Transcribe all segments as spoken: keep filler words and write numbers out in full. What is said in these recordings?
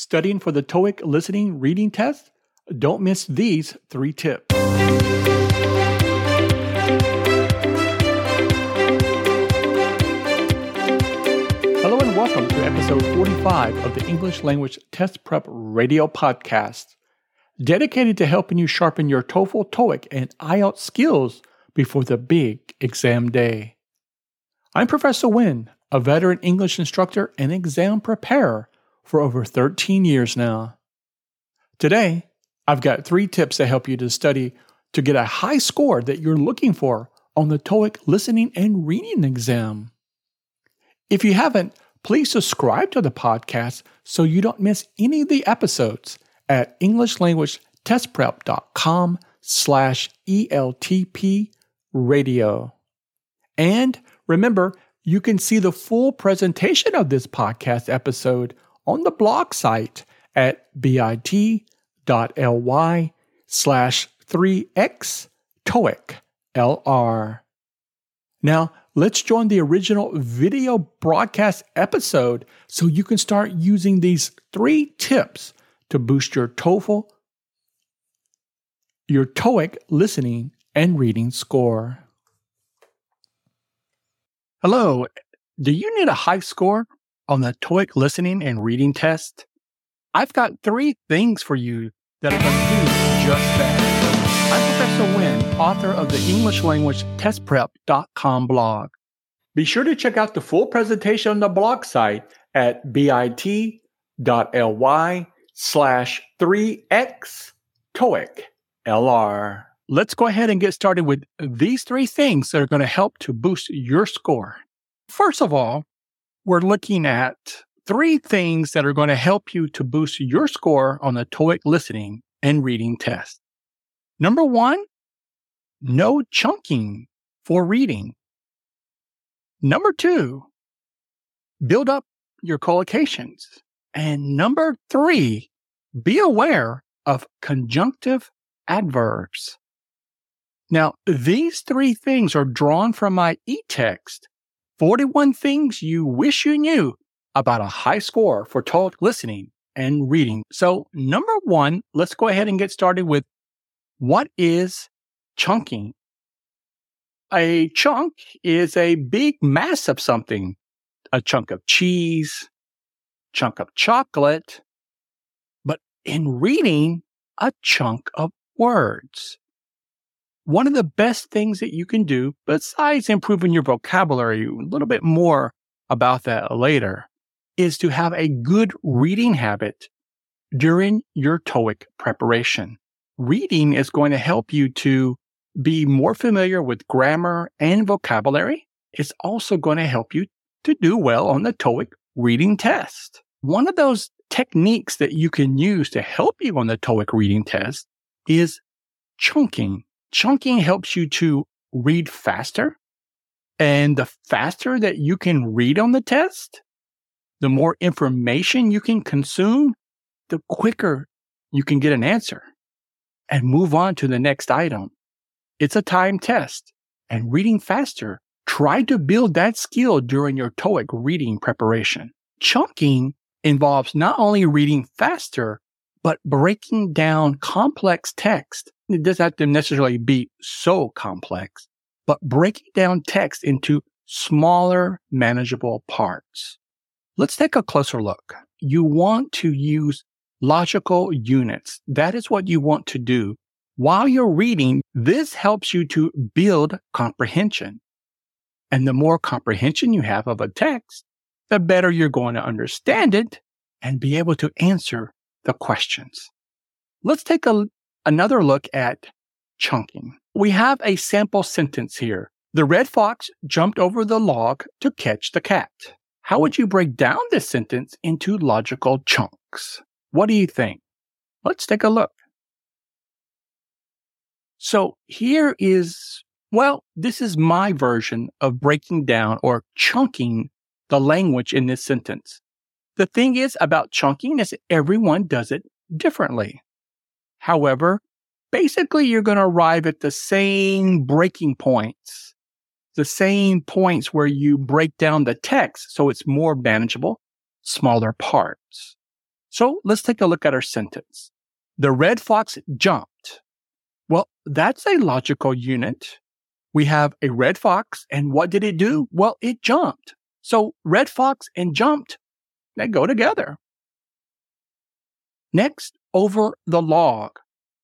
studying for the TOEIC listening reading test? Don't miss these three tips. Hello and welcome to episode forty-five of the English Language Test Prep Radio Podcast, dedicated to helping you sharpen your TOEFL, TOEIC, and I E L T S skills before the big exam day. I'm Professor Nguyen, a veteran English instructor and exam preparer for over thirteen years now. Today, I've got three tips to help you to study to get a high score that you're looking for on the TOEIC listening and reading exam. If you haven't, please subscribe to the podcast so you don't miss any of the episodes at englishlanguagetestprep.com slash ELTP radio. And remember, you can see the full presentation of this podcast episode on the blog site at bit.ly slash 3x TOEIC LR. Now, let's join the original video broadcast episode so you can start using these three tips to boost your TOEFL, your TOEIC listening and reading score. Hello, do you need a high score on the TOEIC listening and reading test? I've got three things for you that are going to do just that. I'm Professor Nguyen, author of the English Language Test Prep dot com blog. Be sure to check out the full presentation on the blog site at bit.ly slash 3x TOEIC L R. Let's go ahead and get started with these three things that are going to help to boost your score. First of all, we're looking at three things that are going to help you to boost your score on the TOEIC listening and reading test. Number one, no chunking for reading. Number two, build up your collocations. And number three, be aware of conjunctive adverbs. Now, these three things are drawn from my e-text, forty-one Things You Wish You Knew About a High Score for TOEIC Listening and Reading. So, number one, let's go ahead and get started with what is chunking? A chunk is a big mass of something, a chunk of cheese, chunk of chocolate, but in reading, a chunk of words. One of the best things that you can do, besides improving your vocabulary, a little bit more about that later, is to have a good reading habit during your TOEIC preparation. Reading is going to help you to be more familiar with grammar and vocabulary. It's also going to help you to do well on the TOEIC reading test. One of those techniques that you can use to help you on the TOEIC reading test is chunking. Chunking helps you to read faster, and the faster that you can read on the test, the more information you can consume, the quicker you can get an answer and move on to the next item. It's a time test, and reading faster, try to build that skill during your TOEIC reading preparation. Chunking involves not only reading faster, but breaking down complex text. It doesn't have to necessarily be so complex, but breaking down text into smaller, manageable parts. Let's take a closer look. You want to use logical units. That is what you want to do. While you're reading, this helps you to build comprehension. And the more comprehension you have of a text, the better you're going to understand it and be able to answer the questions. Let's take a Another look at chunking. We have a sample sentence here. The red fox jumped over the log to catch the cat. How would you break down this sentence into logical chunks? What do you think? Let's take a look. So here is, well, this is my version of breaking down or chunking the language in this sentence. The thing is about chunking is everyone does it differently. However, basically, you're going to arrive at the same breaking points, the same points where you break down the text so it's more manageable, smaller parts. So let's take a look at our sentence. The red fox jumped. Well, that's a logical unit. We have a red fox, and what did it do? Well, it jumped. So red fox and jumped, they go together. Next, over the log.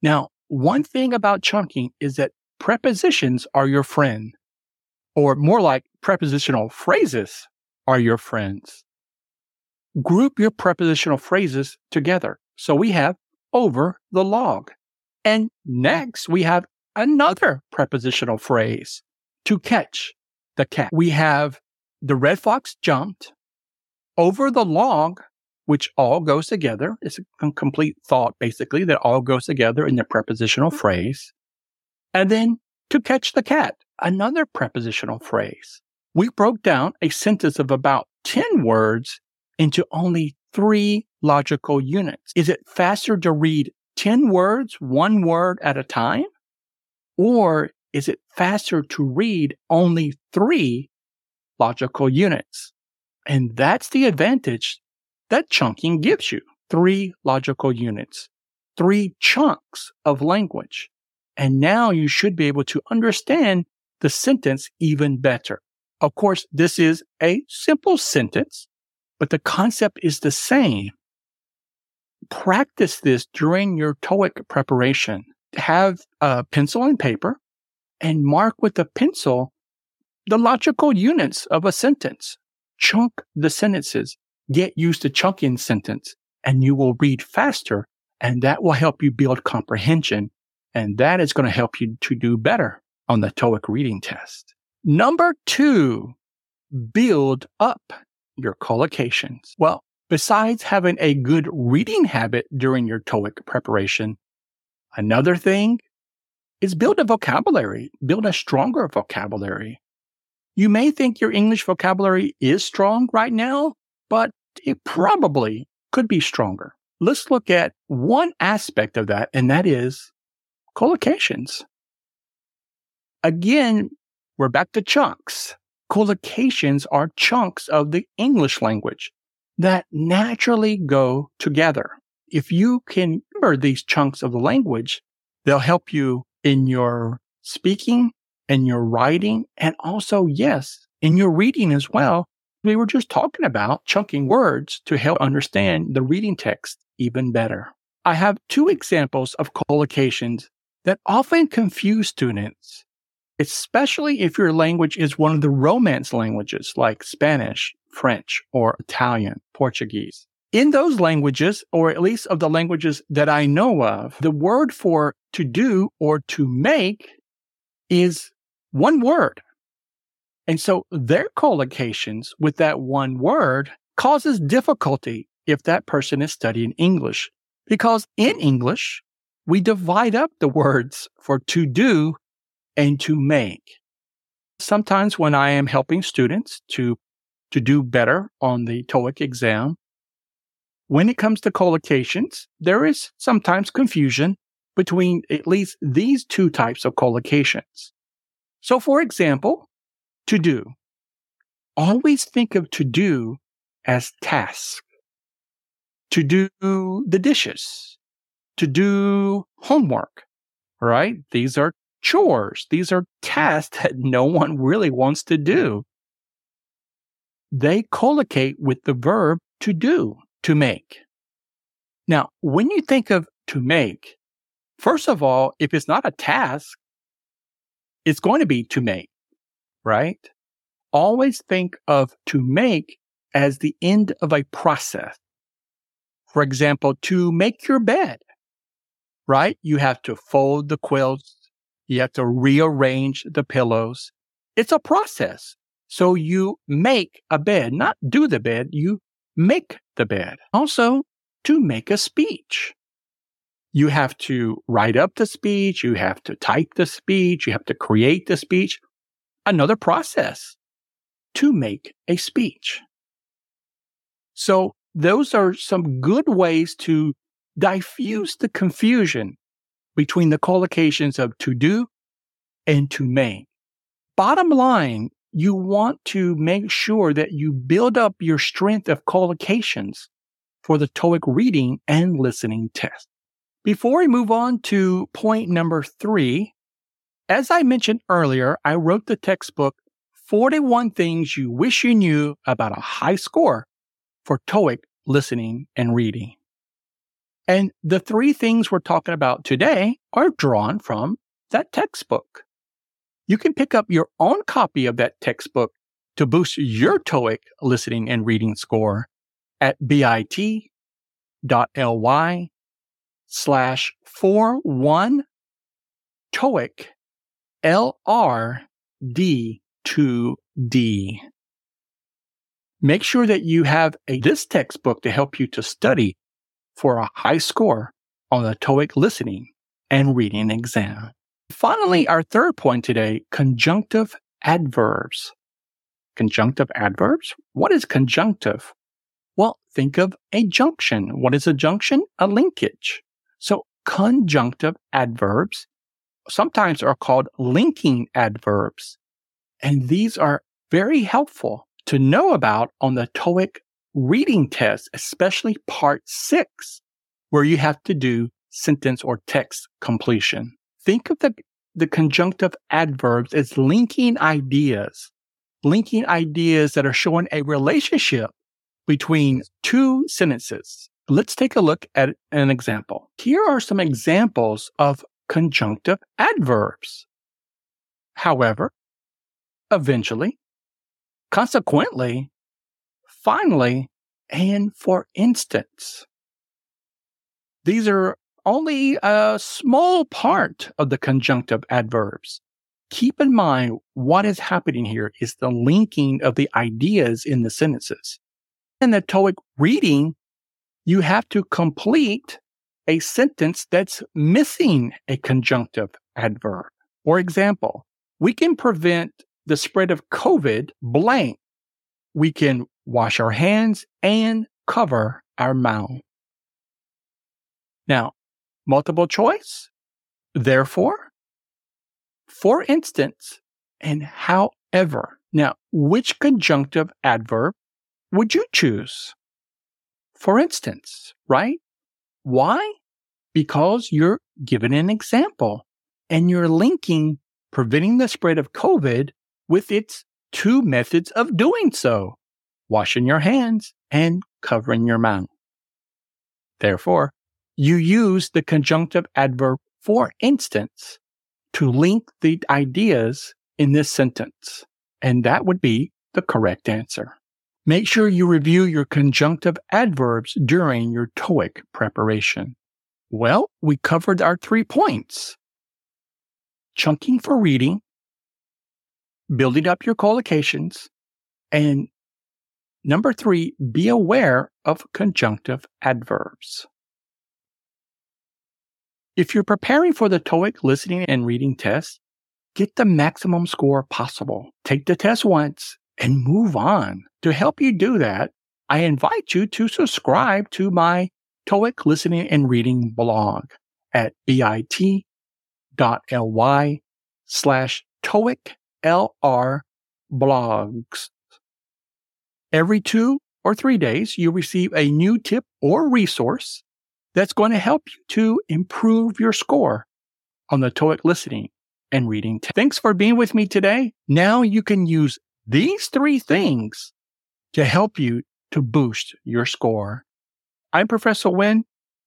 Now, one thing about chunking is that prepositions are your friend, or more like prepositional phrases are your friends. Group your prepositional phrases together. So we have over the log. And next, we have another prepositional phrase, to catch the cat. We have the red fox jumped, over the log, which all goes together. It's a complete thought, basically, that all goes together in the prepositional phrase. And then to catch the cat, another prepositional phrase. We broke down a sentence of about ten words into only three logical units. Is it faster to read ten words, one word at a time? Or is it faster to read only three logical units? And that's the advantage that chunking gives you. Three logical units, three chunks of language. And now you should be able to understand the sentence even better. Of course, this is a simple sentence, but the concept is the same. Practice this during your TOEIC preparation. Have a pencil and paper and mark with a pencil the logical units of a sentence. Chunk the sentences. Get used to chunking sentence, and you will read faster, and that will help you build comprehension, and that is going to help you to do better on the TOEIC reading test. Number two, build up your collocations. Well, besides having a good reading habit during your TOEIC preparation, another thing is build a vocabulary, build a stronger vocabulary. You may think your English vocabulary is strong right now, but it probably could be stronger. Let's look at one aspect of that, and that is collocations. Again, we're back to chunks. Collocations are chunks of the English language that naturally go together. If you can remember these chunks of the language, they'll help you in your speaking and your writing, and also, yes, in your reading as well. We were just talking about chunking words to help understand the reading text even better. I have two examples of collocations that often confuse students, especially if your language is one of the Romance languages like Spanish, French, or Italian, Portuguese. In those languages, or at least of the languages that I know of, the word for to do or to make is one word. And so their collocations with that one word causes difficulty if that person is studying English. Because in English, we divide up the words for to do and to make. Sometimes when I am helping students to, to do better on the TOEIC exam, when it comes to collocations, there is sometimes confusion between at least these two types of collocations. So for example, to do. Always think of to do as task. To do the dishes. To do homework, right? These are chores. These are tasks that no one really wants to do. They collocate with the verb to do, to make. Now, when you think of to make, first of all, if it's not a task, it's going to be to make. Right? Always think of to make as the end of a process. For example, to make your bed, right? You have to fold the quilts. You have to rearrange the pillows. It's a process. So you make a bed, not do the bed. You make the bed. Also, to make a speech. You have to write up the speech. You have to type the speech. You have to create the speech. Another process, to make a speech. So those are some good ways to diffuse the confusion between the collocations of to do and to make. Bottom line, you want to make sure that you build up your strength of collocations for the TOEIC reading and listening test. Before we move on to point number three, as I mentioned earlier, I wrote the textbook, forty-one Things You Wish You Knew About a High Score for TOEIC Listening and Reading. And the three things we're talking about today are drawn from that textbook. You can pick up your own copy of that textbook to boost your TOEIC listening and reading score at bit.ly slash 41 TOEIC L R D two D. Make sure that you have a, this textbook to help you to study for a high score on the TOEIC listening and reading exam. Finally, our third point today, conjunctive adverbs. Conjunctive adverbs? What is conjunctive? Well, think of a junction. What is a junction? A linkage. So conjunctive adverbs sometimes are called linking adverbs. And these are very helpful to know about on the TOEIC reading test, especially part six, where you have to do sentence or text completion. Think of the, the conjunctive adverbs as linking ideas, linking ideas that are showing a relationship between two sentences. Let's take a look at an example. Here are some examples of conjunctive adverbs. However, eventually, consequently, finally, and for instance. These are only a small part of the conjunctive adverbs. Keep in mind what is happening here is the linking of the ideas in the sentences. In the TOEIC reading, you have to complete a sentence that's missing a conjunctive adverb. For example, we can prevent the spread of COVID blank. We can wash our hands and cover our mouth. Now, multiple choice, therefore, for instance, and however. Now, which conjunctive adverb would you choose? For instance, right? Why? Because you're given an example and you're linking preventing the spread of COVID with its two methods of doing so, washing your hands and covering your mouth. Therefore, you use the conjunctive adverb for instance to link the ideas in this sentence, and that would be the correct answer. Make sure you review your conjunctive adverbs during your TOEIC preparation. Well, we covered our three points. Chunking for reading, building up your collocations, and number three, be aware of conjunctive adverbs. If you're preparing for the TOEIC listening and reading test, get the maximum score possible. Take the test once and move on. To help you do that, I invite you to subscribe to my TOEIC listening and reading blog at bit.ly slash TOEIC L R blogs. Every two or three days, you receive a new tip or resource that's going to help you to improve your score on the TOEIC listening and reading test. Thanks for being with me today. Now you can use these three things to help you to boost your score. I'm Professor Nguyen,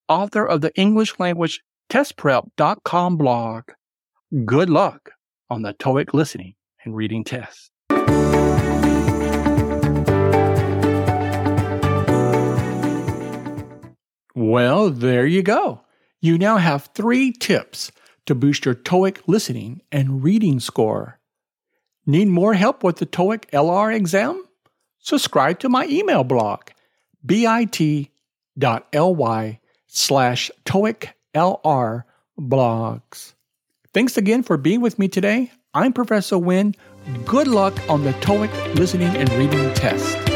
author of the English Language Test Prep dot com blog. Good luck on the TOEIC listening and reading test. Well, there you go. You now have three tips to boost your TOEIC listening and reading score. Need more help with the TOEIC L R exam? Subscribe to my email blog, bit.ly slash TOEIC L R blogs. Thanks again for being with me today. I'm Professor Nguyen. Good luck on the TOEIC listening and reading test.